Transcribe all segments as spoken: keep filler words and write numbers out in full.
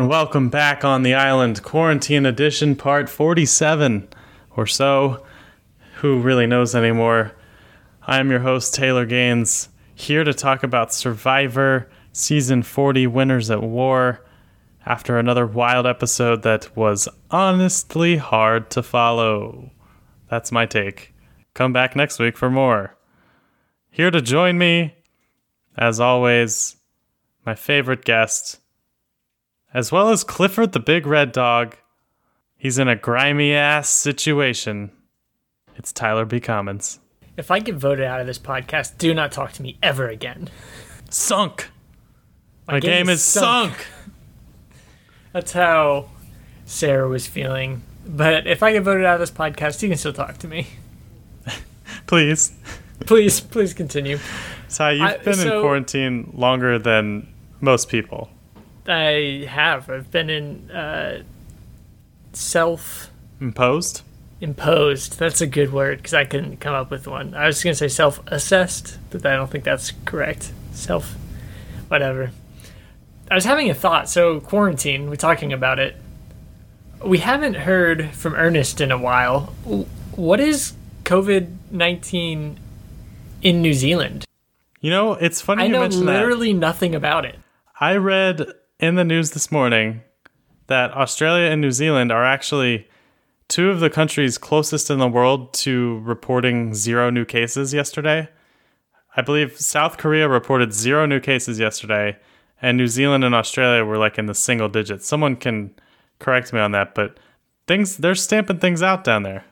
and welcome back on the island. Quarantine edition, part forty-seven or so. Who really knows anymore? I am your host, Taylor Gaines, here to talk about Survivor Season forty, Winners at War, after another wild episode that was honestly hard to follow. That's my take. Come back next week for more. Here to join me, as always, my favorite guest, as well as Clifford the Big Red Dog. He's in a grimy-ass situation. It's Tyler B. Commons. If I get voted out of this podcast, do not talk to me ever again. Sunk. My, my game, game is sunk. sunk. That's how Sarah was feeling. But if I get voted out of this podcast, you can still talk to me. Please. Please, please continue. So you've I, been so, in quarantine longer than most people. I have. I've been in uh, self... Imposed? Imposed. That's a good word, because I couldn't come up with one. I was going to say self-assessed, but I don't think that's correct. Self... Whatever. I was having a thought. So quarantine, we're talking about it. We haven't heard from Ernest in a while. What is covid nineteen in New Zealand? You know, it's funny I you mentioned that. I know literally nothing about it. I read in the news this morning that Australia and New Zealand are actually two of the countries closest in the world to reporting zero new cases yesterday. I believe South Korea reported zero new cases yesterday, and New Zealand and Australia were like in the single digits. Someone can correct me on that, but things they're stamping things out down there.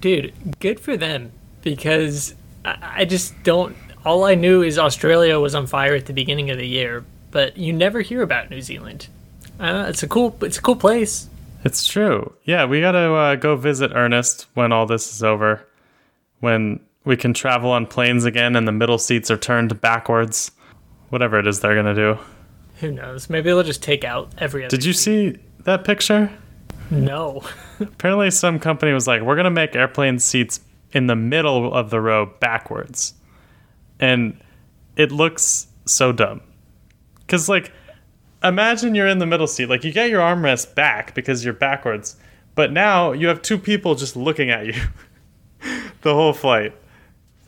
Dude, good for them, because I just don't... All I knew is Australia was on fire at the beginning of the year, but you never hear about New Zealand. Uh, it's a cool it's a cool place. It's true. Yeah, we got to uh, go visit Ernest when all this is over, when we can travel on planes again and the middle seats are turned backwards. Whatever it is they're going to do. Who knows? Maybe they'll just take out every other... Did you seat. see that picture? No. Apparently some company was like, we're going to make airplane seats in the middle of the row backwards. And it looks so dumb. Because, like, imagine you're in the middle seat. Like, you get your armrest back because you're backwards. But now you have two people just looking at you the whole flight.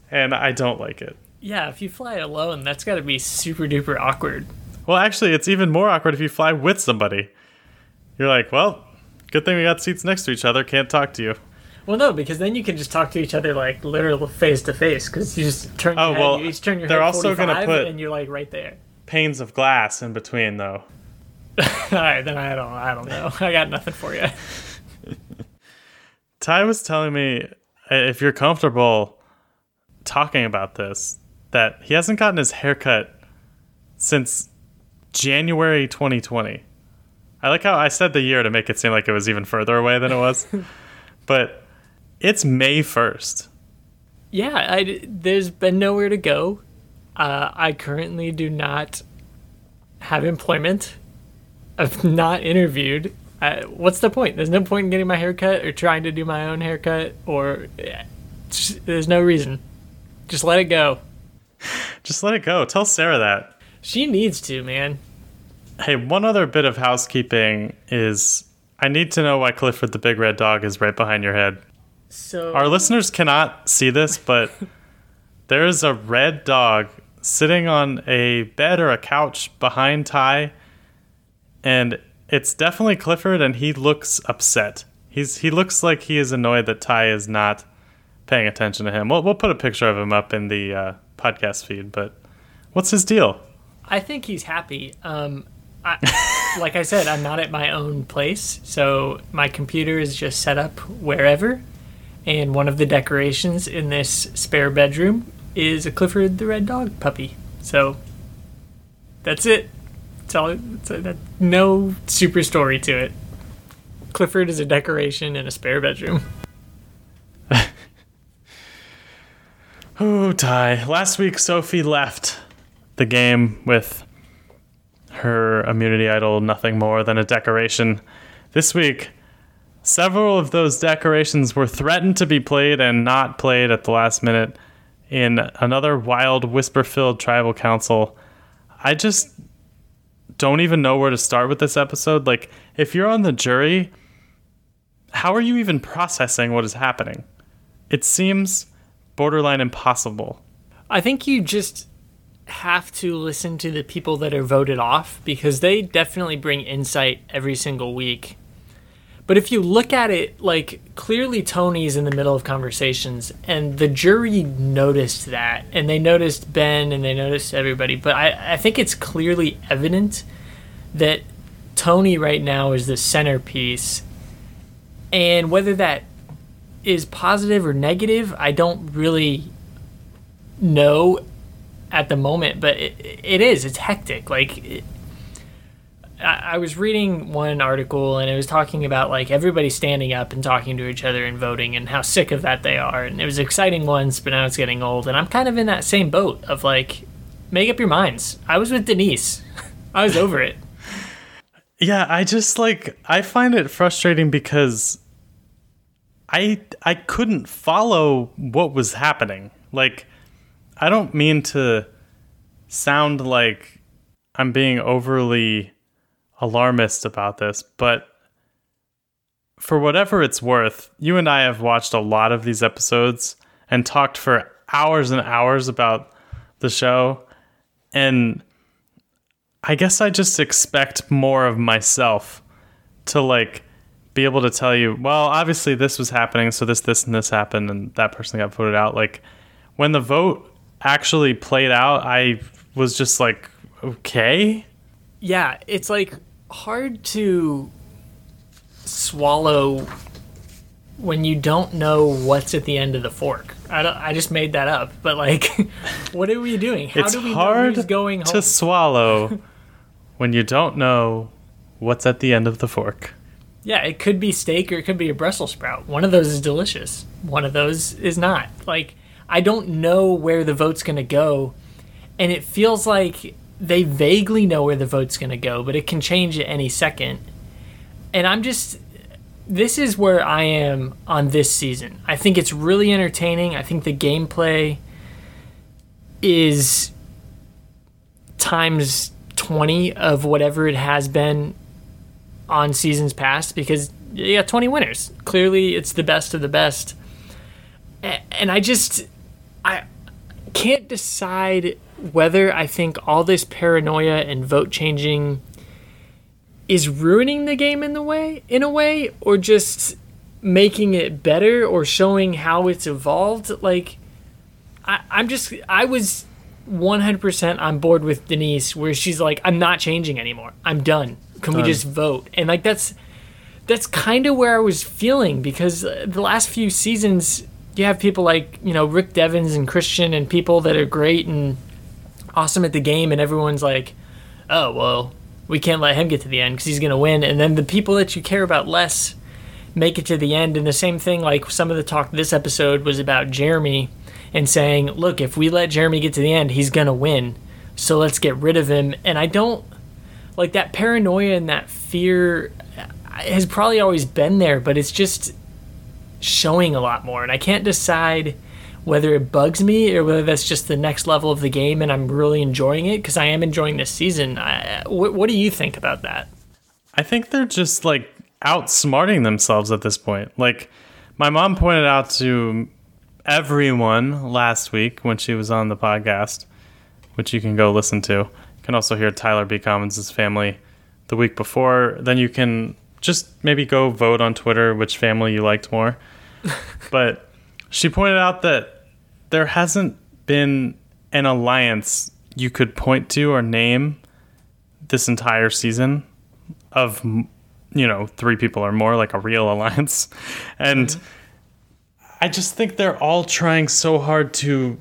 And I don't like it. Yeah, if you fly alone, that's got to be super duper awkward. Well, actually, it's even more awkward if you fly with somebody. You're like, well, good thing we got seats next to each other. Can't talk to you. Well, no, because then you can just talk to each other, like, literal face to face, because you just turn your oh, head, well, you each turn your head forty-five, put and you're, like, right there. Panes of glass in between, though. All right, then I don't, I don't know. I got nothing for you. Ty was telling me, if you're comfortable talking about this, that he hasn't gotten his haircut since January twenty twenty. I like how I said the year to make it seem like it was even further away than it was. But it's May first. Yeah, I, there's been nowhere to go. Uh, I currently do not have employment. I've not interviewed. Uh, what's the point? There's no point in getting my haircut or trying to do my own haircut, or yeah, just, there's no reason. Just let it go. Just let it go. Tell Sarah that. She needs to, man. Hey, one other bit of housekeeping is I need to know why Clifford the Big Red Dog is right behind your head. So our listeners cannot see this, but there is a red dog sitting on a bed or a couch behind Ty, and it's definitely Clifford, and he looks upset. He's he looks like he is annoyed that Ty is not paying attention to him. We'll we'll put a picture of him up in the uh, podcast feed, but what's his deal? I think he's happy. Um, I, like I said, I'm not at my own place, so my computer is just set up wherever, and one of the decorations in this spare bedroom is a Clifford the Red Dog puppy. So that's it. It's all, it's a, that, no super story to it. Clifford is a decoration in a spare bedroom. Oh, Ty. Last week, Sophie left the game with her immunity idol nothing more than a decoration. This week, several of those decorations were threatened to be played and not played at the last minute in another wild, whisper-filled tribal council. I just don't even know where to start with this episode. Like, if you're on the jury, how are you even processing what is happening? It seems borderline impossible. I think you just have to listen to the people that are voted off, because they definitely bring insight every single week. But if you look at it, like, clearly Tony's in the middle of conversations, and the jury noticed that, and they noticed Ben, and they noticed everybody. But I, I think it's clearly evident that Tony right now is the centerpiece. And whether that is positive or negative, I don't really know at the moment, but it, it is. It's hectic. Like, it, I was reading one article, and it was talking about, like, everybody standing up and talking to each other and voting and how sick of that they are. And it was exciting once, but now it's getting old. And I'm kind of in that same boat of, like, make up your minds. I was with Denise. I was over it. Yeah, I just, like, I find it frustrating because I I couldn't follow what was happening. Like, I don't mean to sound like I'm being overly alarmist about this, but for whatever it's worth, you and I have watched a lot of these episodes and talked for hours and hours about the show, and I guess I just expect more of myself to, like, be able to tell you, well, obviously this was happening, so this, this, and this happened, and that person got voted out. Like, when the vote actually played out, I was just like, okay. Yeah, it's, like, hard to swallow when you don't know what's at the end of the fork. I, don't, I just made that up, but, like, what are we doing? How it's do we hard know who's going home? To swallow when you don't know what's at the end of the fork. Yeah, it could be steak or it could be a Brussels sprout. One of those is delicious. One of those is not. Like, I don't know where the vote's going to go, and it feels like they vaguely know where the vote's going to go, but it can change at any second. And I'm just... This is where I am on this season. I think it's really entertaining. I think the gameplay is times twenty of whatever it has been on seasons past, because you got twenty winners. Clearly, it's the best of the best. And I just... I can't decide whether I think all this paranoia and vote changing is ruining the game in the way, in a way, or just making it better or showing how it's evolved. Like, I, I'm just, I was one hundred percent on board with Denise, where she's like, I'm not changing anymore. I'm done. Can done. we just vote? And, like, that's, that's kind of where I was feeling, because the last few seasons you have people like, you know, Rick Devens and Christian and people that are great and awesome at the game, and everyone's like, oh, well, we can't let him get to the end because he's going to win. And then the people that you care about less make it to the end. And the same thing, like, some of the talk this episode was about Jeremy and saying, look, if we let Jeremy get to the end, he's going to win, so let's get rid of him. And I don't, like, that paranoia and that fear has probably always been there, but it's just showing a lot more. And I can't decide whether it bugs me or whether that's just the next level of the game and I'm really enjoying it, because I am enjoying this season. I, wh- what do you think about that? I think they're just, like, outsmarting themselves at this point. Like, my mom pointed out to everyone last week when she was on the podcast, which you can go listen to. You can also hear Tyler B. Commons' family the week before. Then you can just maybe go vote on Twitter which family you liked more. But she pointed out that there hasn't been an alliance you could point to or name this entire season of, you know, three people or more, like a real alliance. And mm-hmm. I just think they're all trying so hard to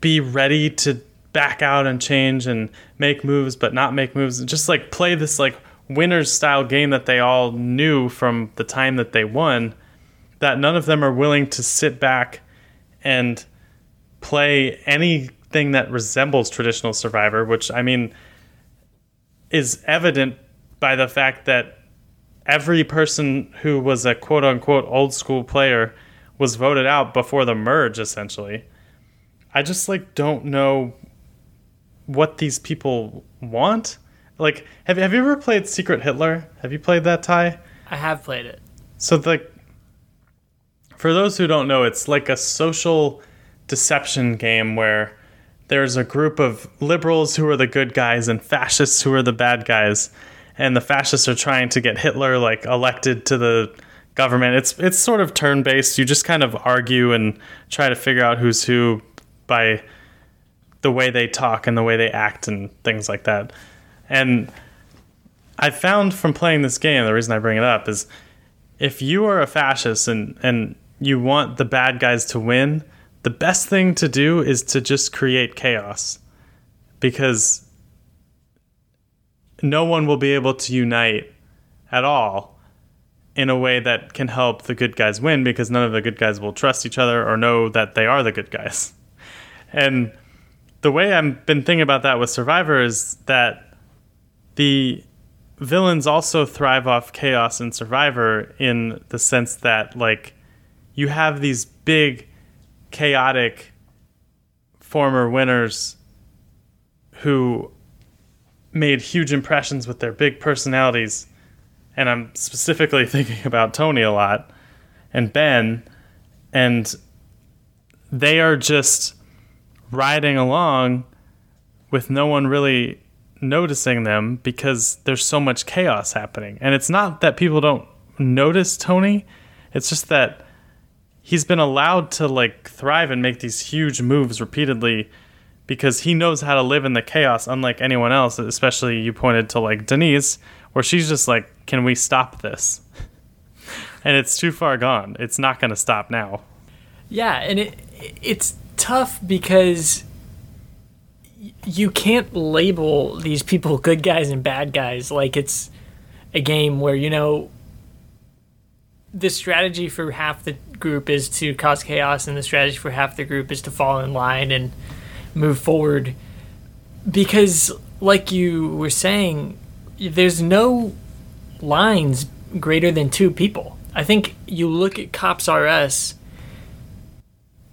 be ready to back out and change and make moves, but not make moves. And just, like, play this, like, winners style game that they all knew from the time that they won, that none of them are willing to sit back and play anything that resembles traditional Survivor, which, I mean, is evident by the fact that every person who was a quote-unquote old-school player was voted out before the merge, essentially. I just, like, don't know what these people want. Like, have have you ever played Secret Hitler? Have you played that, Ty? I have played it. So, the, for those who don't know, it's like a social deception game where there's a group of liberals who are the good guys and fascists who are the bad guys. And the fascists are trying to get Hitler, like, elected to the government. It's it's sort of turn-based. You just kind of argue and try to figure out who's who by the way they talk and the way they act and things like that. And I found from playing this game, the reason I bring it up is if you are a fascist and, and you want the bad guys to win, the best thing to do is to just create chaos, because no one will be able to unite at all in a way that can help the good guys win, because none of the good guys will trust each other or know that they are the good guys. And the way I've been thinking about that with Survivor is that the villains also thrive off chaos in Survivor, in the sense that, like, you have these big, chaotic former winners who made huge impressions with their big personalities. And I'm specifically thinking about Tony a lot and Ben, and they are just riding along with no one really noticing them because there's so much chaos happening. And it's not that people don't notice Tony, it's just that he's been allowed to, like, thrive and make these huge moves repeatedly because he knows how to live in the chaos, unlike anyone else. Especially, you pointed to, like, Denise, where she's just like, can we stop this? And it's too far gone. It's not going to stop now. Yeah, and it it's tough because you can't label these people good guys and bad guys. Like, it's a game where, you know, the strategy for half the group is to cause chaos and the strategy for half the group is to fall in line and move forward, because, like you were saying, there's no lines greater than two people. I think you look at Cops R Us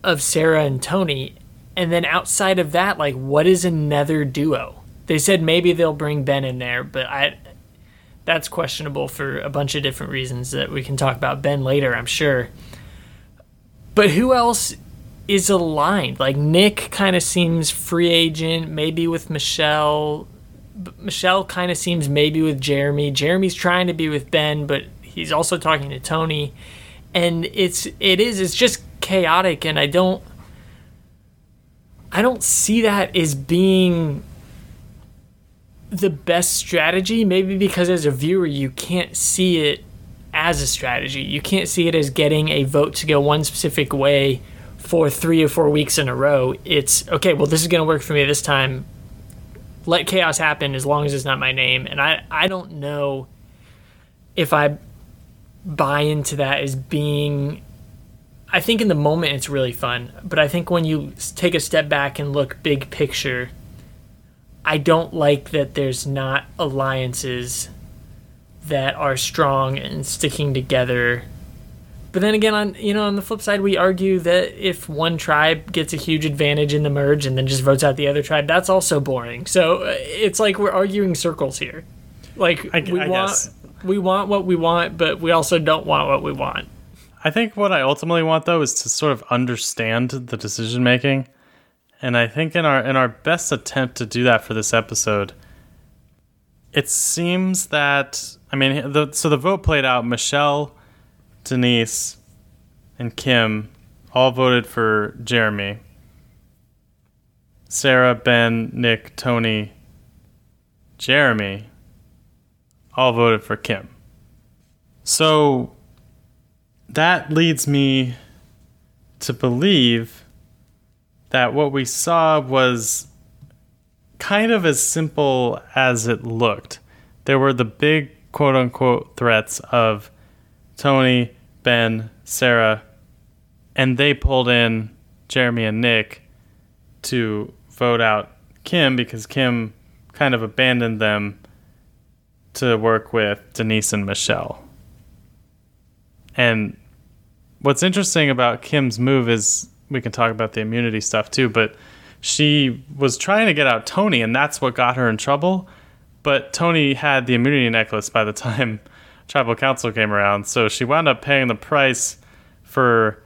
of Sarah and Tony, and then outside of that, like, what is another duo? They said maybe they'll bring Ben in there, but I that's questionable for a bunch of different reasons that we can talk about Ben later, I'm sure. But who else is aligned? Like, Nick kind of seems free agent, maybe with Michelle. Michelle kind of seems maybe with Jeremy. Jeremy's trying to be with Ben, but he's also talking to Tony. And it's it is it's just chaotic, and I don't I don't see that as being the best strategy, maybe because as a viewer you can't see it as a strategy. You can't see it as getting a vote to go one specific way for three or four weeks in a row. It's, okay, well, this is going to work for me this time. Let chaos happen as long as it's not my name. And I, I don't know if I buy into that as being... I think in the moment it's really fun, but I think when you take a step back and look big picture, I don't like that there's not alliances that are strong and sticking together. But then again, on you know, on the flip side, we argue that if one tribe gets a huge advantage in the merge and then just votes out the other tribe, that's also boring. So it's like we're arguing circles here. Like, I, we I want guess. we want what we want, but we also don't want what we want. I think what I ultimately want, though, is to sort of understand the decision making, and I think in our in our best attempt to do that for this episode, it seems that I mean, the, so the vote played out. Michelle, Denise, and Kim all voted for Jeremy. Sarah, Ben, Nick, Tony, Jeremy all voted for Kim. So that leads me to believe that what we saw was kind of as simple as it looked. There were the big quote-unquote threats of Tony, Ben, Sarah, and they pulled in Jeremy and Nick to vote out Kim because Kim kind of abandoned them to work with Denise and Michelle. And what's interesting about Kim's move is, we can talk about the immunity stuff too, but she was trying to get out Tony, and that's what got her in trouble. But Tony had the immunity necklace by the time tribal council came around, so she wound up paying the price for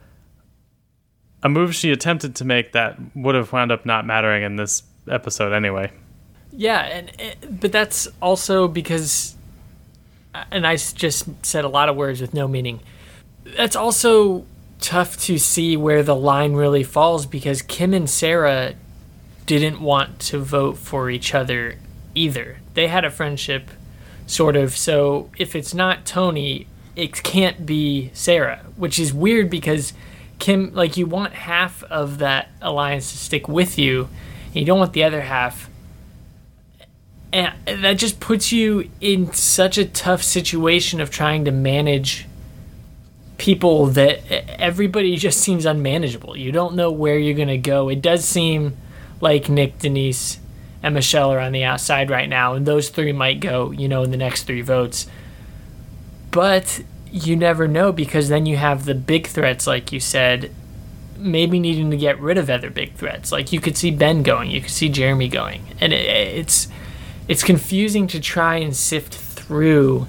a move she attempted to make that would have wound up not mattering in this episode anyway. Yeah, and it, but that's also because, and I just said a lot of words with no meaning, that's also tough to see where the line really falls, because Kim and Sarah didn't want to vote for each other either. They had a friendship, sort of, so if it's not Tony, it can't be Sarah, which is weird because Kim, like, you want half of that alliance to stick with you, and you don't want the other half. And that just puts you in such a tough situation of trying to manage people that everybody just seems unmanageable. You don't know where you're going to go. It does seem like Nick, Denise, and Michelle are on the outside right now, and those three might go, you know, in the next three votes. But you never know, because then you have the big threats, like you said, maybe needing to get rid of other big threats. Like, you could see Ben going, you could see Jeremy going, and it, it's it's confusing to try and sift through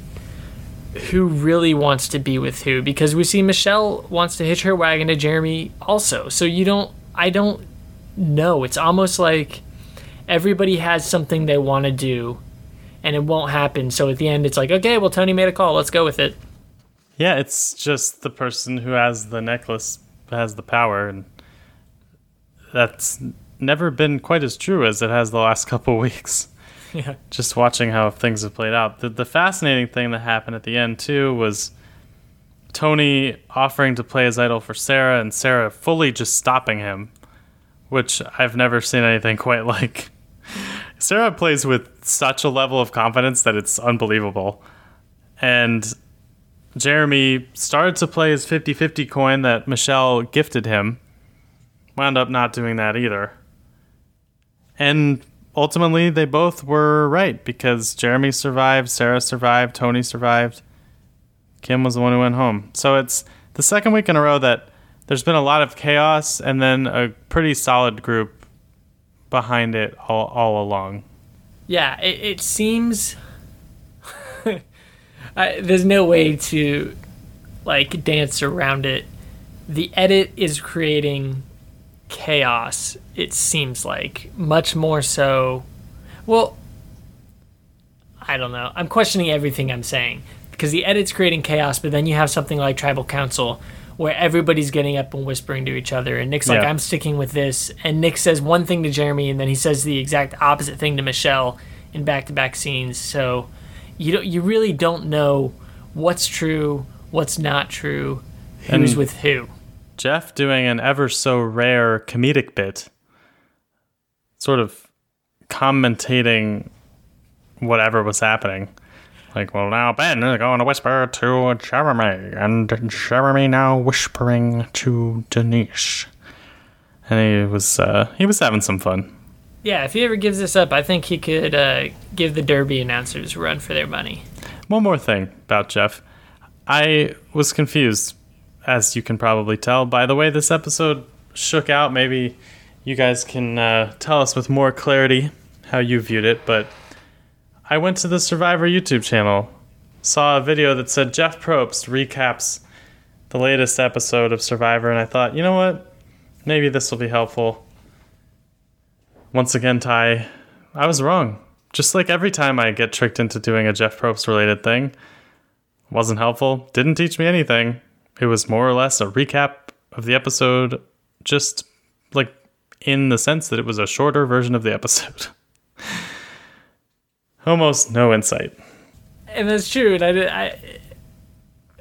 who really wants to be with who, because we see Michelle wants to hitch her wagon to Jeremy also. So you don't, I don't know. It's almost like everybody has something they want to do, and it won't happen. So at the end, it's like, okay, well, Tony made a call. Let's go with it. Yeah, it's just the person who has the necklace has the power, and that's never been quite as true as it has the last couple weeks. Yeah. Just watching how things have played out. The, the fascinating thing that happened at the end, too, was Tony offering to play his idol for Sarah, and Sarah fully just stopping him, which I've never seen anything quite like. Sarah plays with such a level of confidence that it's unbelievable. And Jeremy started to play his fifty-fifty coin that Michelle gifted him, wound up not doing that either. And ultimately, they both were right, because Jeremy survived, Sarah survived, Tony survived. Kim was the one who went home. So it's the second week in a row that there's been a lot of chaos and then a pretty solid group behind it all, all along. Yeah, it, it seems... I, there's no way to, like, dance around it. The edit is creating chaos, it seems like, much more so. Well, I don't know. I'm questioning everything I'm saying, because the edit's creating chaos, but then you have something like Tribal Council, where everybody's getting up and whispering to each other, and Nick's yeah. like, I'm sticking with this, and Nick says one thing to Jeremy, and then he says the exact opposite thing to Michelle in back-to-back scenes. So you don't, you really don't know what's true, what's not true, who's and with who. Jeff doing an ever so rare comedic bit, sort of commentating whatever was happening. Like, well, now Ben is going to whisper to Jeremy, and Jeremy now whispering to Denise. And he was uh, he was having some fun. Yeah, if he ever gives this up, I think he could uh, give the Derby announcers a run for their money. One more thing about Jeff. I was confused, as you can probably tell, by the way this episode shook out. Maybe you guys can uh, tell us with more clarity how you viewed it, but I went to the Survivor YouTube channel, saw a video that said Jeff Probst recaps the latest episode of Survivor, and I thought, you know what? Maybe this will be helpful. Once again, Ty, I was wrong. Just like every time I get tricked into doing a Jeff Probst-related thing. Wasn't helpful. Didn't teach me anything. It was more or less a recap of the episode, just like in the sense that it was a shorter version of the episode. Almost no insight. And that's true. And I, I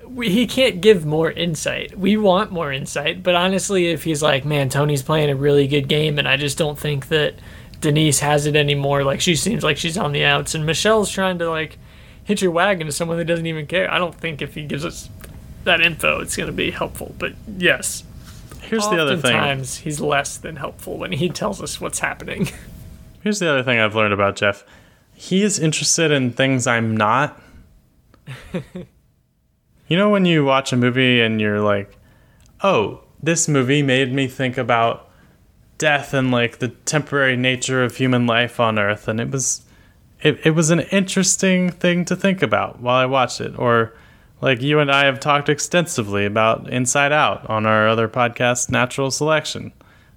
we, he can't give more insight. We want more insight. But honestly, if he's like, man, Tony's playing a really good game, and I just don't think that Denise has it anymore. Like, she seems like she's on the outs, and Michelle's trying to, like, hitch your wagon to someone that doesn't even care. I don't think if he gives us that info, it's going to be helpful. But yes, here's the other thing. Oftentimes, he's less than helpful when he tells us what's happening. Here's the other thing I've learned about Jeff. He is interested in things I'm not. You know when you watch a movie and you're like, oh, this movie made me think about death and like the temporary nature of human life on Earth, and it was it, it was an interesting thing to think about while I watched it. Or like you and I have talked extensively about Inside Out on our other podcast, Natural Selection,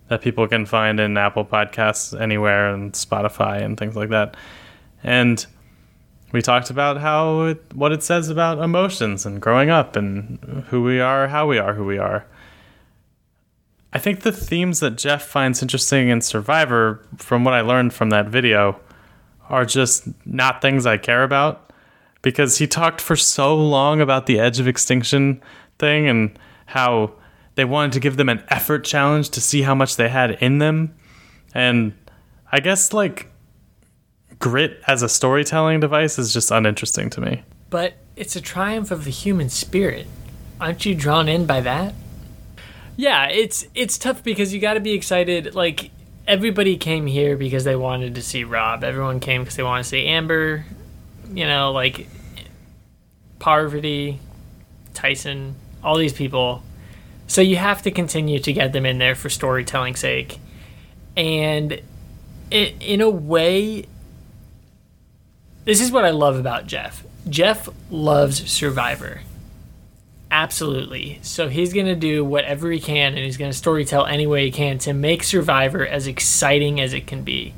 that people can find in Apple Podcasts anywhere and Spotify and things like that. And we talked about how it, what it says about emotions and growing up and who we are, how we are, who we are. I think the themes that Jeff finds interesting in Survivor, from what I learned from that video, are just not things I care about, because he talked for so long about the Edge of Extinction thing and how they wanted to give them an effort challenge to see how much they had in them. And I guess like grit as a storytelling device is just uninteresting to me. But it's a triumph of the human spirit. Aren't you drawn in by that? Yeah, it's it's tough because you got to be excited. Like, everybody came here because they wanted to see Rob. Everyone came because they wanted to see Amber, you know, like Parvati, Tyson, all these people. So you have to continue to get them in there for storytelling's sake. And it, in a way, this is what I love about Jeff. Jeff loves Survivor. Absolutely. So he's going to do whatever he can, and he's going to storytell any way he can to make Survivor as exciting as it can be.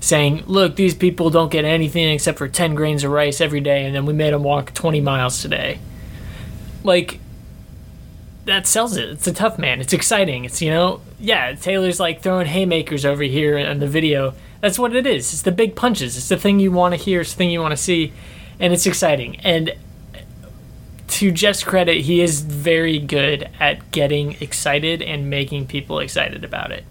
Saying, look, these people don't get anything except for ten grains of rice every day, and then we made them walk twenty miles today. Like, that sells it. It's a tough man. It's exciting. It's, you know, yeah, Taylor's like throwing haymakers over here in the video. That's what it is. It's the big punches. It's the thing you want to hear. It's the thing you want to see. And it's exciting. And to Jeff's credit, he is very good at getting excited and making people excited about it.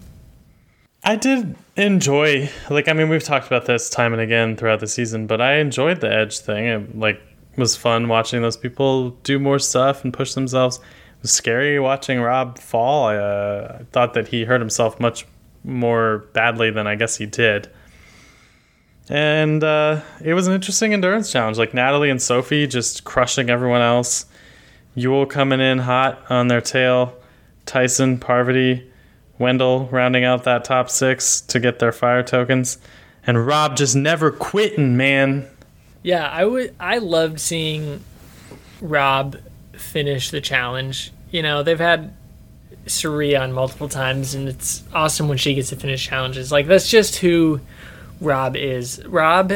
I did enjoy, like, I mean, we've talked about this time and again throughout the season, but I enjoyed the Edge thing. It, like, was fun watching those people do more stuff and push themselves. It was scary watching Rob fall. I uh, thought that he hurt himself much more badly than I guess he did. And uh, it was an interesting endurance challenge. Like Natalie and Sophie just crushing everyone else. Yule coming in hot on their tail. Tyson, Parvati, Wendell rounding out that top six to get their fire tokens. And Rob just never quitting, man. Yeah, I, w- I loved seeing Rob finish the challenge. You know, they've had Sarah on multiple times, and it's awesome when she gets to finish challenges. Like, that's just who Rob is. Rob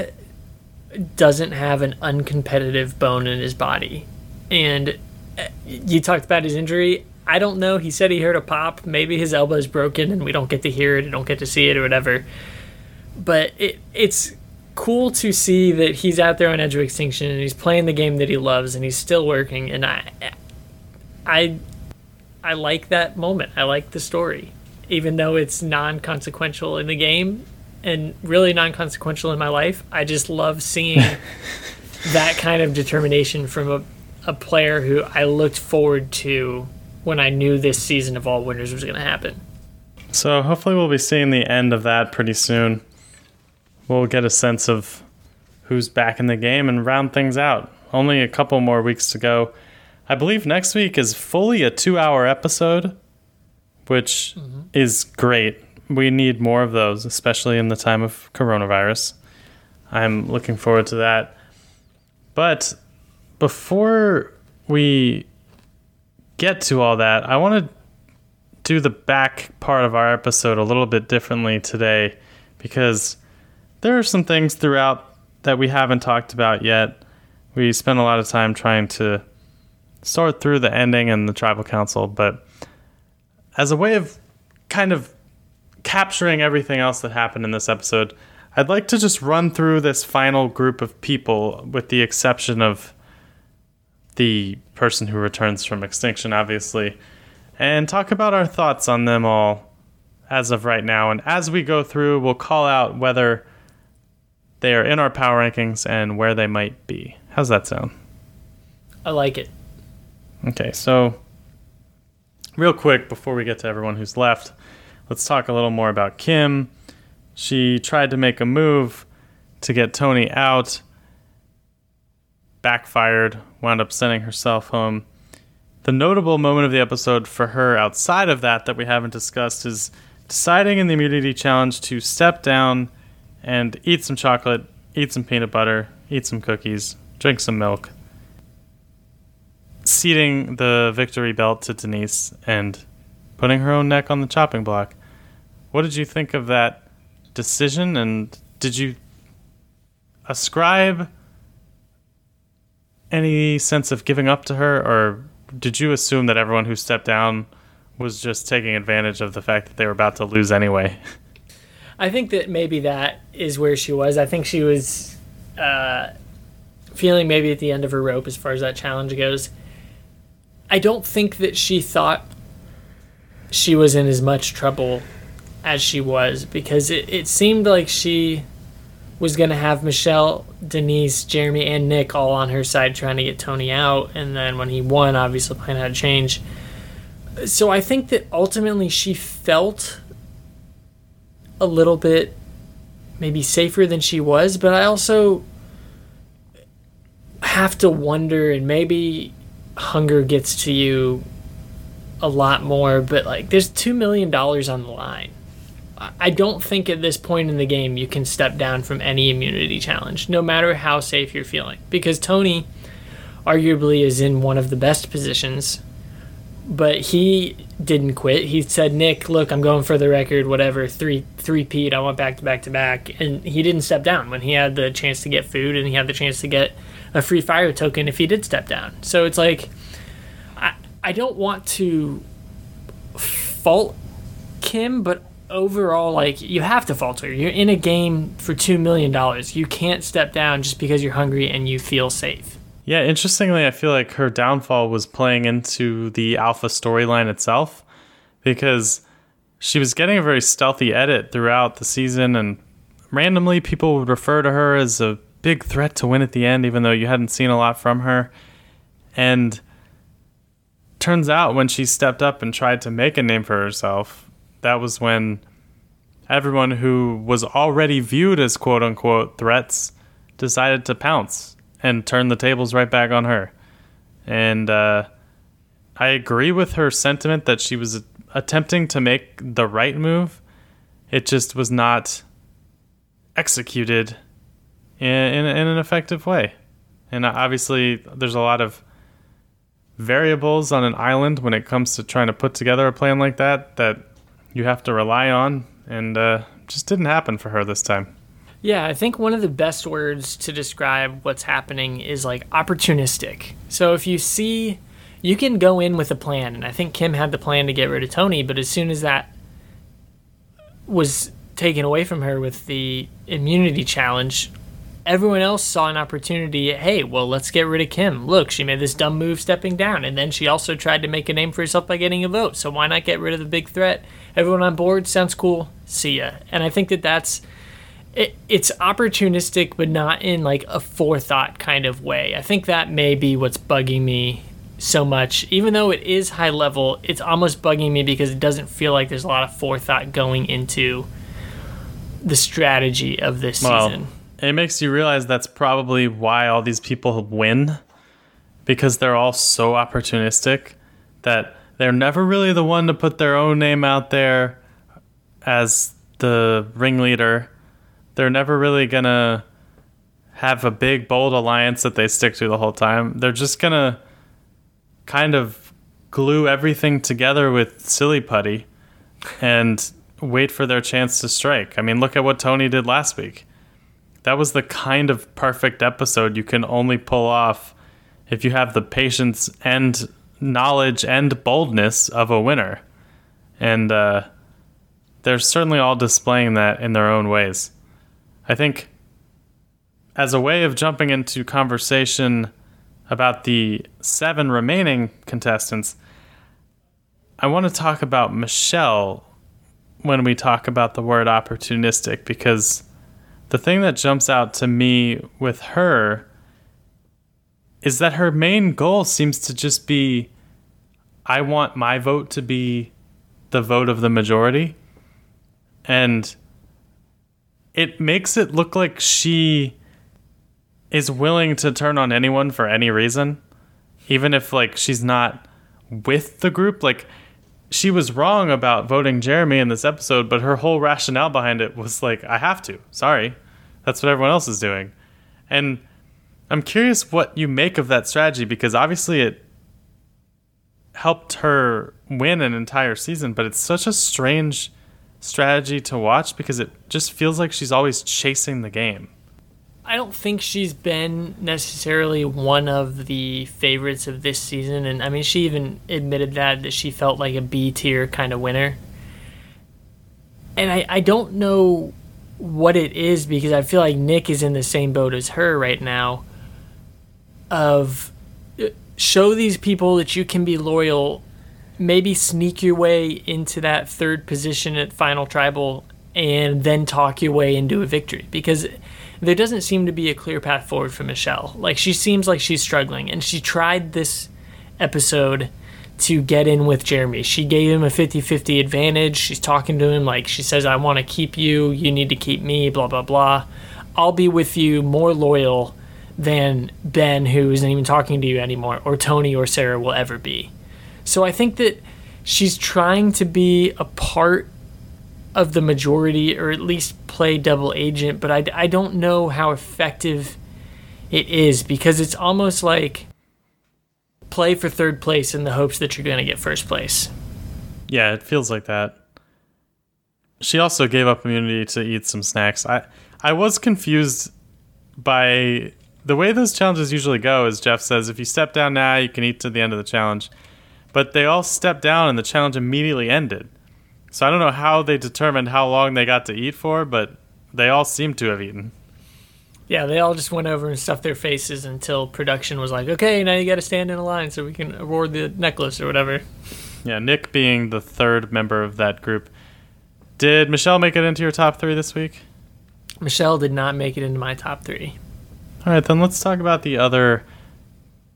doesn't have an uncompetitive bone in his body. And you talked about his injury. I don't know. He said he heard a pop. Maybe his elbow's broken and we don't get to hear it and don't get to see it or whatever. But it it's cool to see that he's out there on Edge of Extinction and he's playing the game that he loves and he's still working. And I, I, I like that moment. I like the story, even though it's non-consequential in the game and really non-consequential in my life. I just love seeing that kind of determination from a, a player who I looked forward to when I knew this season of All Winners was going to happen. So hopefully we'll be seeing the end of that pretty soon. We'll get a sense of who's back in the game and round things out. Only a couple more weeks to go. I believe next week is fully a two-hour episode, which mm-hmm. is great. We need more of those, especially in the time of coronavirus. I'm looking forward to that. But before we get to all that, I want to do the back part of our episode a little bit differently today, because there are some things throughout that we haven't talked about yet. We spent a lot of time trying to sort through the ending and the tribal council, but as a way of kind of capturing everything else that happened in this episode, I'd like to just run through this final group of people, with the exception of the person who returns from extinction, obviously, and talk about our thoughts on them all as of right now. And as we go through, we'll call out whether they are in our power rankings and where they might be. How's that sound? I like it. Okay, so real quick before we get to everyone who's left, let's talk a little more about Kim. She tried to make a move to get Tony out, backfired, wound up sending herself home. The notable moment of the episode for her outside of that that we haven't discussed is deciding in the immunity challenge to step down and eat some chocolate eat some peanut butter, eat some cookies, drink some milk, ceding the victory belt to Denise and putting her own neck on the chopping block. What did you think of that decision, and did you ascribe any sense of giving up to her, or did you assume that everyone who stepped down was just taking advantage of the fact that they were about to lose anyway? I think that maybe that is where she was. I think she was uh, feeling maybe at the end of her rope as far as that challenge goes. I don't think that she thought she was in as much trouble as she was, because it, it seemed like she was going to have Michelle, Denise, Jeremy, and Nick all on her side trying to get Tony out, and then when he won, obviously the plan had to change. So I think that ultimately she felt a little bit maybe safer than she was, but I also have to wonder, and maybe hunger gets to you a lot more, but like there's two million dollars on the line. I don't think at this point in the game you can step down from any immunity challenge, no matter how safe you're feeling, because Tony arguably is in one of the best positions, but he didn't quit. He said, Nick, look, I'm going for the record, whatever, three, three-peat, I want back to back to back. And he didn't step down when he had the chance to get food, and he had the chance to get a free fire token if he did step down. So it's like, I, I don't want to fault Kim, but overall, like, you have to falter. You're in a game for two million dollars. You can't step down just because you're hungry and you feel safe. Yeah, interestingly, I feel like her downfall was playing into the alpha storyline itself, because she was getting a very stealthy edit throughout the season, and randomly people would refer to her as a big threat to win at the end, even though you hadn't seen a lot from her. And turns out when she stepped up and tried to make a name for herself, that was when everyone who was already viewed as quote-unquote threats decided to pounce and turn the tables right back on her. And uh, I agree with her sentiment that she was attempting to make the right move. It just was not executed in, in, in an effective way. And obviously there's a lot of variables on an island when it comes to trying to put together a plan like that that you have to rely on, and uh, just didn't happen for her this time. Yeah, I think one of the best words to describe what's happening is like opportunistic. So if you see, you can go in with a plan, and I think Kim had the plan to get rid of Tony, but as soon as that was taken away from her with the immunity challenge, everyone else saw an opportunity. Hey, well, let's get rid of Kim. Look, she made this dumb move stepping down, and then she also tried to make a name for herself by getting a vote, so why not get rid of the big threat? Everyone on board, sounds cool, see ya. And I think that that's, It, it's opportunistic, but not in like a forethought kind of way. I think that may be what's bugging me so much. Even though it is high level, it's almost bugging me because it doesn't feel like there's a lot of forethought going into the strategy of this well, season. It makes you realize that's probably why all these people win, because they're all so opportunistic that they're never really the one to put their own name out there as the ringleader. They're never really going to have a big, bold alliance that they stick to the whole time. They're just going to kind of glue everything together with silly putty and wait for their chance to strike. I mean, look at what Tony did last week. That was the kind of perfect episode you can only pull off if you have the patience and knowledge and boldness of a winner. And uh, they're certainly all displaying that in their own ways. I think as a way of jumping into conversation about the seven remaining contestants, I want to talk about Michelle when we talk about the word opportunistic, because the thing that jumps out to me with her is that her main goal seems to just be, I want my vote to be the vote of the majority. And it makes it look like she is willing to turn on anyone for any reason, even if like she's not with the group. Like, she was wrong about voting Jeremy in this episode, but her whole rationale behind it was like, I have to, sorry, That's what everyone else is doing. And I'm curious what you make of that strategy, because obviously it helped her win an entire season, but it's such a strange strategy to watch because it just feels like she's always chasing the game. I don't think she's been necessarily one of the favorites of this season. And I mean, she even admitted that, that she felt like a B tier kind of winner. And I, I don't know what it is, because I feel like Nick is in the same boat as her right now of show these people that you can be loyal, maybe sneak your way into that third position at Final Tribal, and then talk your way into a victory, because there doesn't seem to be a clear path forward for Michelle. Like, she seems like she's struggling, and she tried this episode to get in with Jeremy. She gave him a fifty-fifty advantage. She's talking to him like, she says, I want to keep you, you need to keep me, blah, blah, blah. I'll be with you more loyal than Ben, who isn't even talking to you anymore, or Tony or Sarah will ever be. So I think that she's trying to be a part of the majority, or at least play double agent, but I, I don't know how effective it is, because it's almost like play for third place in the hopes that you're going to get first place. Yeah, it feels like that. She also gave up immunity to eat some snacks. I, I was confused by the way those challenges usually go, as Jeff says, if you step down now, you can eat to the end of the challenge. But they all stepped down and the challenge immediately ended. So I don't know how they determined how long they got to eat for, but they all seemed to have eaten. Yeah, they all just went over and stuffed their faces until production was like, okay, now you got to stand in a line so we can award the necklace or whatever. Yeah, Nick being the third member of that group. Did Michelle make it into your top three this week? Michelle did not make it into my top three. All right, then let's talk about the other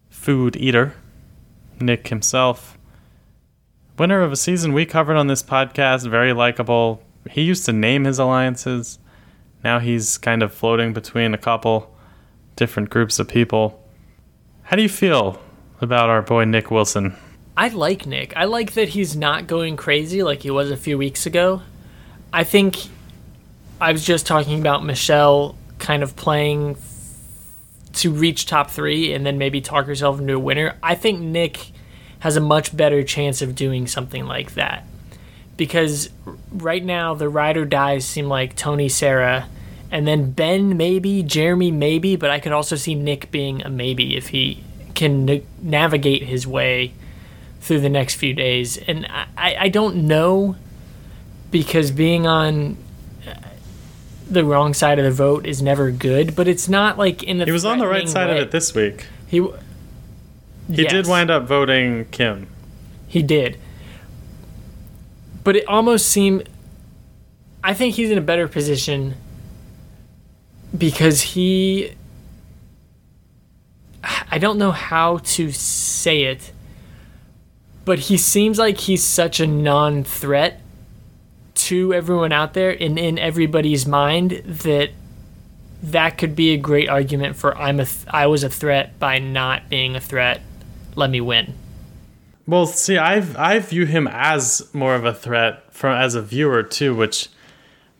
food eater, Nick himself. Winner of a season we covered on this podcast, very likable. He used to name his alliances. Now he's kind of floating between a couple different groups of people. How do you feel about our boy Nick Wilson? I like Nick. I like that he's not going crazy like he was a few weeks ago. I think I was just talking about Michelle kind of playing to reach top three and then maybe talk herself into a winner. I think Nick has a much better chance of doing something like that, because right now the ride or dies seem like Tony, Sarah, and then Ben maybe, Jeremy maybe, but I could also see Nick being a maybe if he can n- navigate his way through the next few days. And I, I don't know, because being on the wrong side of the vote is never good, but it's not like in the he was on the right side way. Of it this week. He he yes. did wind up voting Kim. He did, but it almost seemed. I think he's in a better position because he. I don't know how to say it, but he seems like he's such a non-threat to everyone out there and in everybody's mind that that could be a great argument for I'm a th- I was a threat by not being a threat. Let me win. Well, see, I've, I view him as more of a threat from as a viewer too, which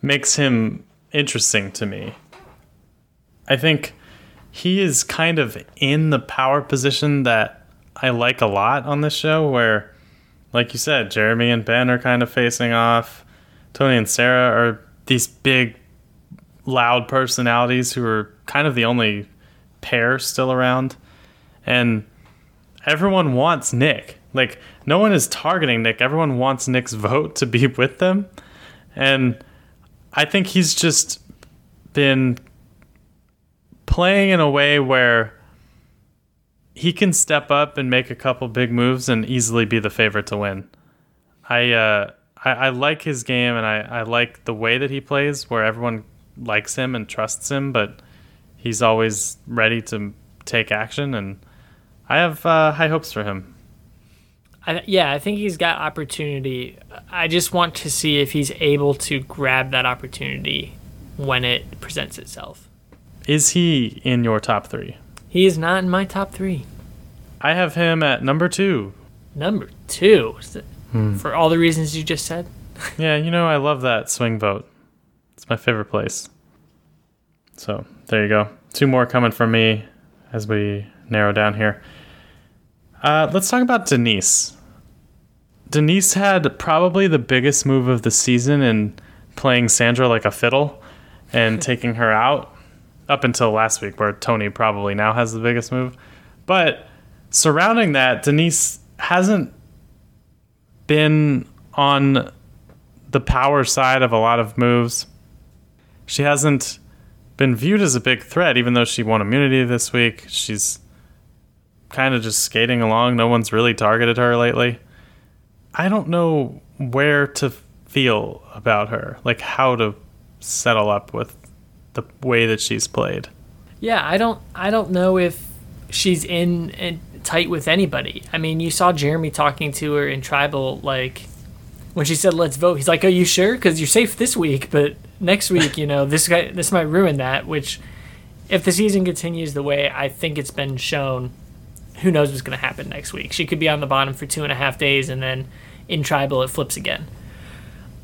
makes him interesting to me. I think he is kind of in the power position that I like a lot on this show, where, like you said, Jeremy and Ben are kind of facing off. Tony and Sarah are these big, loud personalities who are kind of the only pair still around. And everyone wants Nick. Like, no one is targeting Nick. Everyone wants Nick's vote to be with them. And I think he's just been playing in a way where he can step up and make a couple big moves and easily be the favorite to win. I, uh... I, I like his game, and I, I like the way that he plays, where everyone likes him and trusts him, but he's always ready to take action, and I have uh, high hopes for him. I, yeah, I think he's got opportunity. I just want to see if he's able to grab that opportunity when it presents itself. Is he in your top three? He is not in my top three. I have him at number two. Number two? Is that- Hmm. For all the reasons you just said? Yeah, you know, I love that swing vote. It's my favorite place. So there you go. Two more coming from me as we narrow down here. Uh, let's talk about Denise. Denise had probably the biggest move of the season in playing Sandra like a fiddle and taking her out, up until last week where Tony probably now has the biggest move. But surrounding that, Denise hasn't been on the power side of a lot of moves. She hasn't been viewed as a big threat, even though she won immunity this week. She's kind of just skating along. No one's really targeted her lately. I don't know where to feel about her, like how to settle up with the way that she's played. Yeah, I don't I don't know if she's in, in tight with anybody. I mean, you saw Jeremy talking to her in Tribal, like when she said, let's vote. He's like, are you sure? Because you're safe this week, but next week, you know, this guy, this might ruin that, which if the season continues the way I think it's been shown, who knows what's going to happen next week. She could be on the bottom for two and a half days, and then in Tribal it flips again.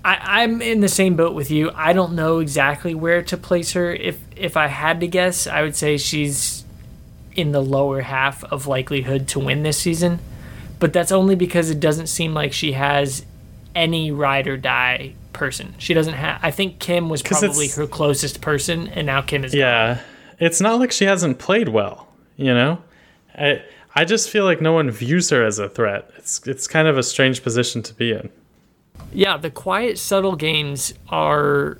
I, I'm in the same boat with you. I don't know exactly where to place her. If if I had to guess, I would say she's in the lower half of likelihood to win this season. But that's only because it doesn't seem like she has any ride or die person. She doesn't have... I think Kim was probably her closest person, and now Kim is... Yeah. Gone. It's not like she hasn't played well, you know? I I just feel like no one views her as a threat. It's It's kind of a strange position to be in. Yeah, the quiet, subtle games are,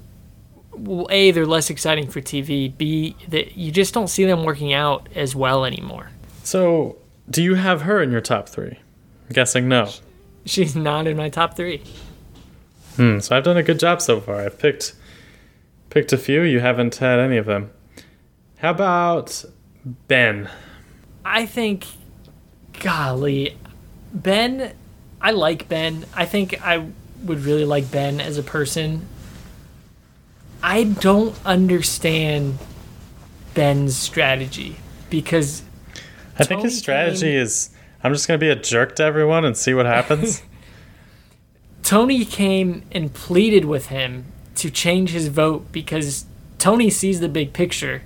well, A, they're less exciting for T V, B, that you just don't see them working out as well anymore. So, do you have her in your top three? I'm guessing no. She's not in my top three. Hmm, so I've done a good job so far. I've picked picked a few. You haven't had any of them. How about Ben? I think, golly, Ben, I like Ben. I think I... would really like Ben as a person. I don't understand Ben's strategy, because I Tony think his strategy came, is I'm just going to be a jerk to everyone and see what happens. Tony came and pleaded with him to change his vote because Tony sees the big picture.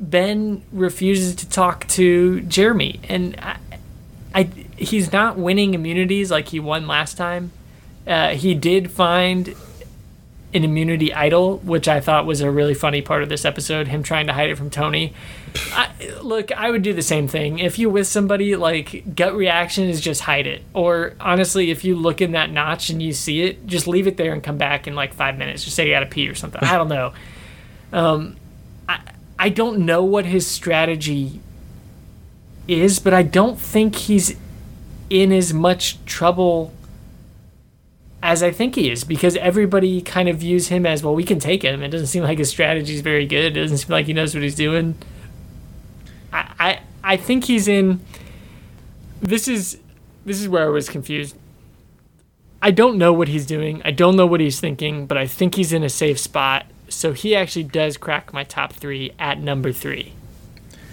Ben refuses to talk to Jeremy, and I, I he's not winning immunities like he won last time. Uh, he did find an immunity idol, which I thought was a really funny part of this episode, him trying to hide it from Tony. I, look, I would do the same thing. If you're with somebody, like, gut reaction is just hide it. Or, honestly, if you look in that notch and you see it, just leave it there and come back in, like, five minutes. Just say you gotta pee or something. I don't know. Um, I, I don't know what his strategy is, but I don't think he's in as much trouble as I think he is, because everybody kind of views him as, well, we can take him. It doesn't seem like his strategy is very good. It doesn't seem like he knows what he's doing. I, I I think he's in... This is this is where I was confused. I don't know what he's doing. I don't know what he's thinking, but I think he's in a safe spot. So he actually does crack my top three at number three.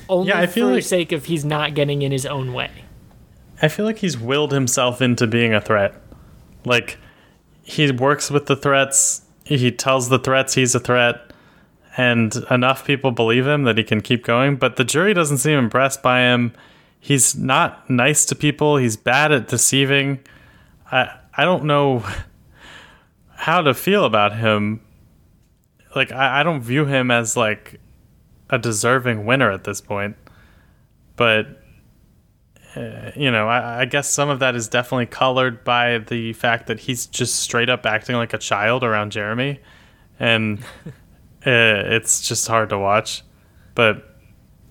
Only yeah, I feel for like, the sake of he's not getting in his own way. I feel like he's willed himself into being a threat. Like... He works with the threats. He tells the threats he's a threat, and enough people believe him that he can keep going. But the jury doesn't seem impressed by him. He's not nice to people. He's bad at deceiving. I I don't know how to feel about him. Like, I, I don't view him as, like, a deserving winner at this point. But... You know, I, I guess some of that is definitely colored by the fact that he's just straight up acting like a child around Jeremy, and uh, it's just hard to watch. But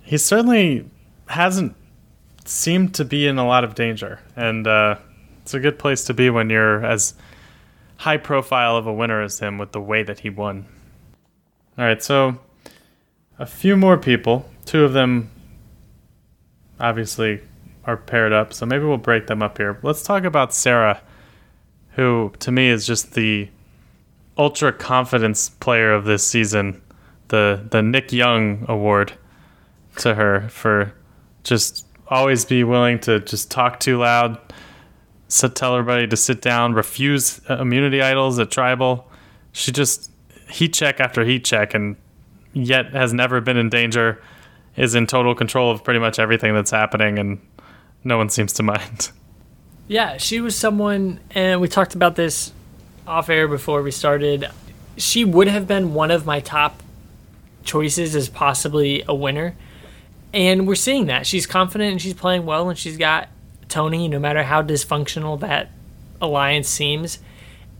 he certainly hasn't seemed to be in a lot of danger, and uh, it's a good place to be when you're as high profile of a winner as him with the way that he won. All right, so a few more people, two of them obviously are paired up, so maybe we'll break them up here. Let's talk about Sarah, who to me is just the ultra confidence player of this season, the the Nick Young award to her for just always be willing to just talk too loud, so tell everybody to sit down, refuse immunity idols at Tribal. She just heat check after heat check, and yet has never been in danger, is in total control of pretty much everything that's happening, and no one seems to mind. Yeah, she was someone, and we talked about this off air before we started, she would have been one of my top choices as possibly a winner. And we're seeing that. She's confident and she's playing well, and she's got Tony, no matter how dysfunctional that alliance seems.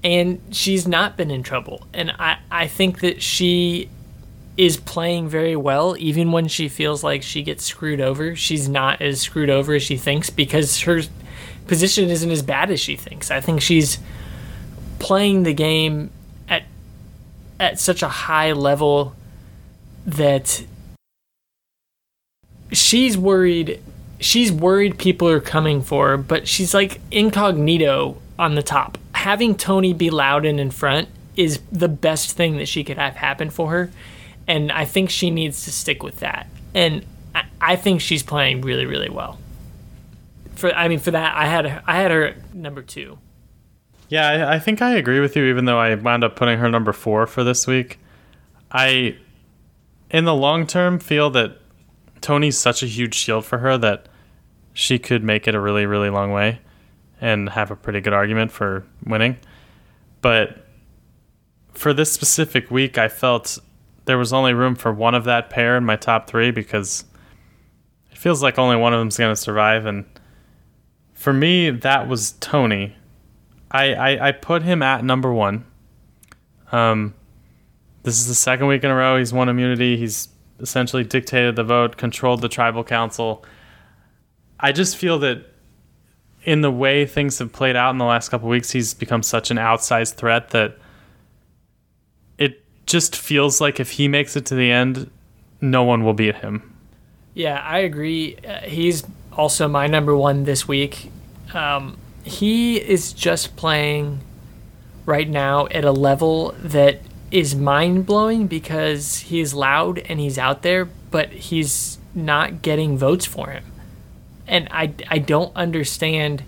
And she's not been in trouble. And I, I think that she is playing very well, even when she feels like she gets screwed over. She's not as screwed over as she thinks because her position isn't as bad as she thinks. I think she's playing the game at at such a high level that she's worried she's worried people are coming for her, but she's like incognito on the top. Having Tony be loud and in front is the best thing that she could have happen for her, and I think she needs to stick with that. And I, I think she's playing really, really well. For I mean, for that, I had I had her number two. Yeah, I, I think I agree with you, even though I wound up putting her number four for this week. I, in the long term, feel that Tony's such a huge shield for her that she could make it a really, really long way and have a pretty good argument for winning. But for this specific week, I felt there was only room for one of that pair in my top three because it feels like only one of them's going to survive. And for me, that was Tony. I, I, I put him at number one. Um, this is the second week in a row he's won immunity. He's essentially dictated the vote, controlled the tribal council. I just feel that in the way things have played out in the last couple of weeks, he's become such an outsized threat that it just feels like if he makes it to the end, no one will beat him. Yeah, I agree. Uh, he's also my number one this week. Um, He is just playing right now at a level that is mind-blowing because he's loud and he's out there, but he's not getting votes for him. And I, I don't understand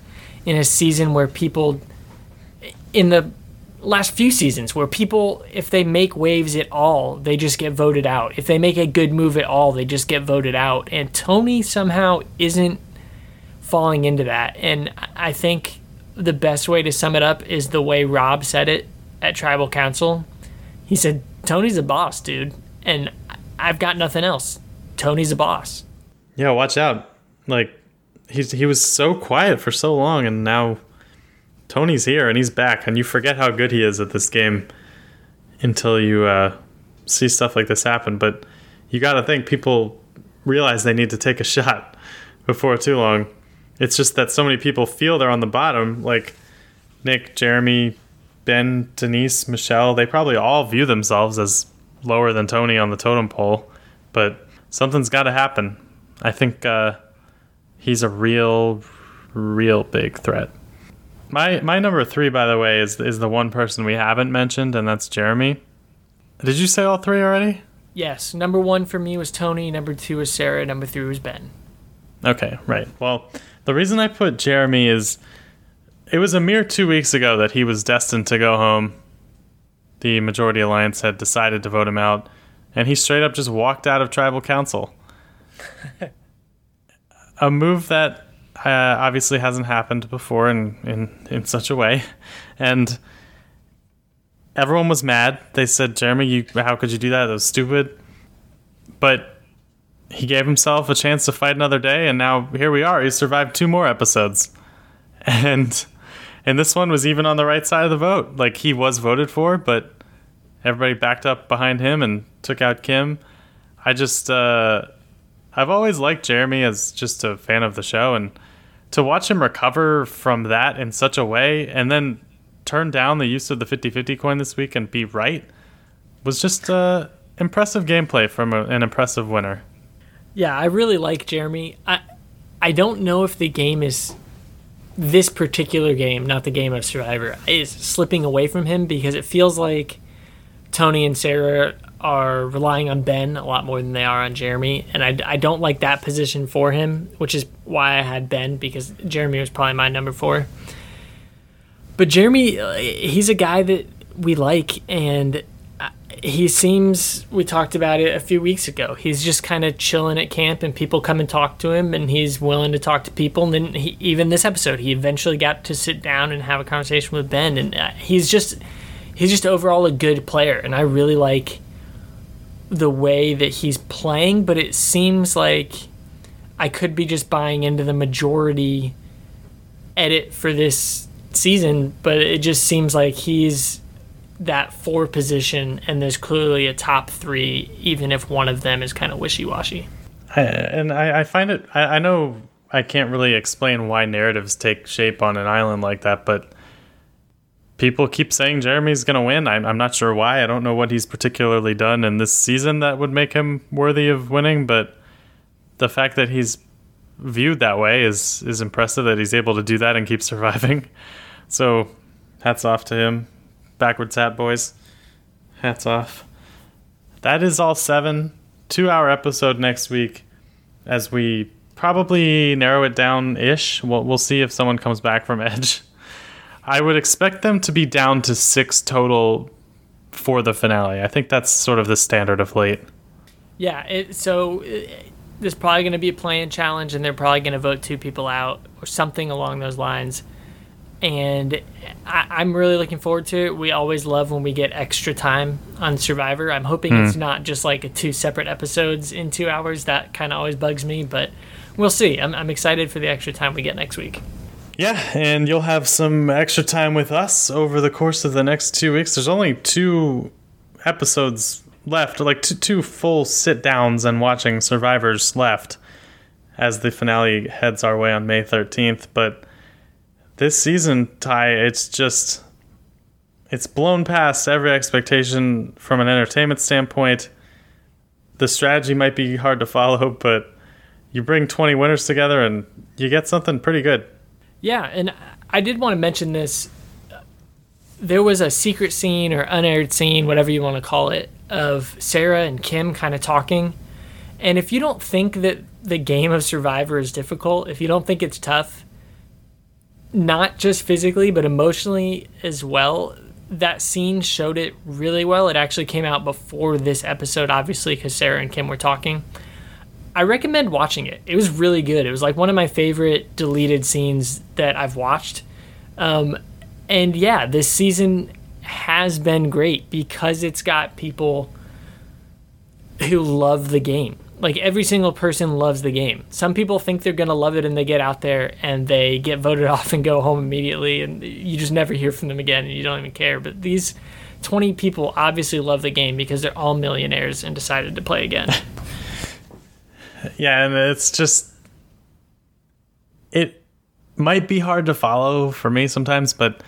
in a season where people, in the last few seasons, where people, if they make waves at all, they just get voted out. If they make a good move at all, they just get voted out. And Tony somehow isn't falling into that. And I think the best way to sum it up is the way Rob said it at Tribal Council. He said, Tony's a boss, dude. And I've got nothing else. Tony's a boss. Yeah, watch out. Like, he's, he was so quiet for so long, and now Tony's here and he's back. And you forget how good he is at this game until you uh, see stuff like this happen. But you got to think people realize they need to take a shot before too long. It's just that so many people feel they're on the bottom, like Nick, Jeremy, Ben, Denise, Michelle. They probably all view themselves as lower than Tony on the totem pole, but something's got to happen. I think uh, he's a real, real big threat. My my number three, by the way, is is the one person we haven't mentioned, and that's Jeremy. Did you say all three already? Yes. Number one for me was Tony. Number two was Sarah. Number three was Ben. Okay, right. Well, the reason I put Jeremy is it was a mere two weeks ago that he was destined to go home. The Majority Alliance had decided to vote him out, and he straight up just walked out of Tribal Council. A move that uh, obviously hasn't happened before in, in, in such a way. And everyone was mad. They said, Jeremy, you, how could you do that? That was stupid. But he gave himself a chance to fight another day, and now here we are. He survived two more episodes. And and this one was even on the right side of the vote. Like, he was voted for, but everybody backed up behind him and took out Kim. I just... Uh, I've always liked Jeremy as just a fan of the show, and to watch him recover from that in such a way and then turn down the use of the fifty-fifty coin this week and be right was just uh, impressive gameplay from a, an impressive winner. Yeah, I really like Jeremy. I I don't know if the game is, this particular game, not the game of Survivor, is slipping away from him because it feels like Tony and Sarah are relying on Ben a lot more than they are on Jeremy. And I, I don't like that position for him, which is why I had Ben, because Jeremy was probably my number four. But Jeremy, he's a guy that we like, and he seems, we talked about it a few weeks ago, he's just kind of chilling at camp and people come and talk to him and he's willing to talk to people. And then he, even this episode, he eventually got to sit down and have a conversation with Ben. And he's just, he's just overall a good player. And I really like the way that he's playing, but it seems like I could be just buying into the majority edit for this season, but it just seems like he's that four position and there's clearly a top three, even if one of them is kind of wishy-washy. I, and I, I find it, I, I know I can't really explain why narratives take shape on an island like that, but people keep saying Jeremy's going to win. I'm, I'm not sure why. I don't know what he's particularly done in this season that would make him worthy of winning, but the fact that he's viewed that way is is impressive, that he's able to do that and keep surviving. So hats off to him. Backwards hat, boys. Hats off. That is all seven. Two-hour episode next week as we probably narrow it down-ish. We'll, we'll see if someone comes back from Edge. I would expect them to be down to six total for the finale. I think that's sort of the standard of late. Yeah, it, so it, there's probably going to be a play-in challenge, and they're probably going to vote two people out or something along those lines. And I, I'm really looking forward to it. We always love when we get extra time on Survivor. I'm hoping mm. it's not just like a two separate episodes in two hours. That kind of always bugs me, but we'll see. I'm, I'm excited for the extra time we get next week. Yeah, and you'll have some extra time with us over the course of the next two weeks. There's only two episodes left, like two, two full sit-downs and watching Survivors left as the finale heads our way on May thirteenth. But this season, Ty, it's just, it's blown past every expectation from an entertainment standpoint. The strategy might be hard to follow, but you bring twenty winners together and you get something pretty good. Yeah, and I did want to mention this. There was a secret scene or unaired scene, whatever you want to call it, of Sarah and Kim kind of talking. And if you don't think that the game of Survivor is difficult, if you don't think it's tough, not just physically but emotionally as well, that scene showed it really well. It actually came out before this episode, obviously, because Sarah and Kim were talking. I recommend watching it. It was really good. It was like one of my favorite deleted scenes that I've watched. Um, and yeah, this season has been great because it's got people who love the game. Like every single person loves the game. Some people think they're going to love it and they get out there and they get voted off and go home immediately and you just never hear from them again and you don't even care. But these twenty people obviously love the game because they're all millionaires and decided to play again. Yeah, and it's just, it might be hard to follow for me sometimes, but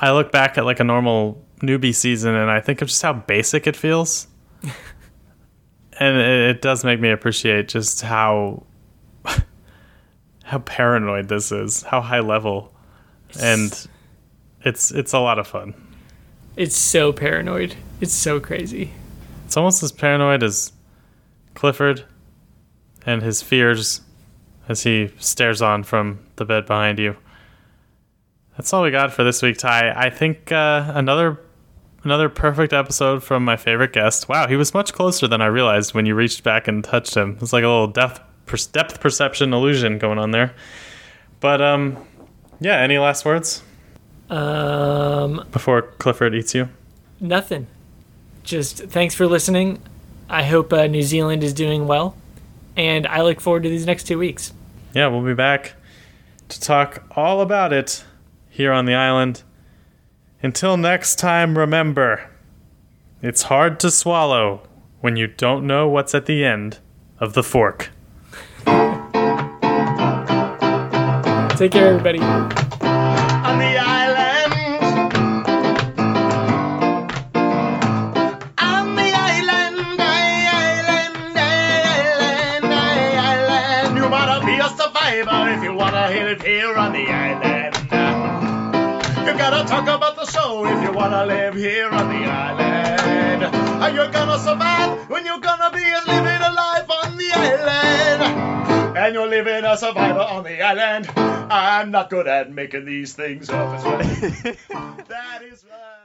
I look back at like a normal newbie season and I think of just how basic it feels. And it, it does make me appreciate just how how paranoid this is, how high level, and it's it's a lot of fun. It's so paranoid. It's so crazy. It's almost as paranoid as Clifford and his fears as he stares on from the bed behind you. That's all we got for this week, Ty. I think uh, another another perfect episode from my favorite guest. Wow, he was much closer than I realized when you reached back and touched him. It's like a little depth, per- depth perception illusion going on there. But, um, yeah, any last words? Um, Before Clifford eats you? Nothing. Just thanks for listening. I hope uh, New Zealand is doing well. And I look forward to these next two weeks. Yeah, we'll be back to talk all about it here on the island. Until next time, remember, it's hard to swallow when you don't know what's at the end of the fork. Take care, everybody. On the if you wanna hit it here on the island, you gotta talk about the show if you wanna live here on the island. Are you gonna survive when you're gonna be living a life on the island? And you're living a survivor on the island. I'm not good at making these things up. That is right.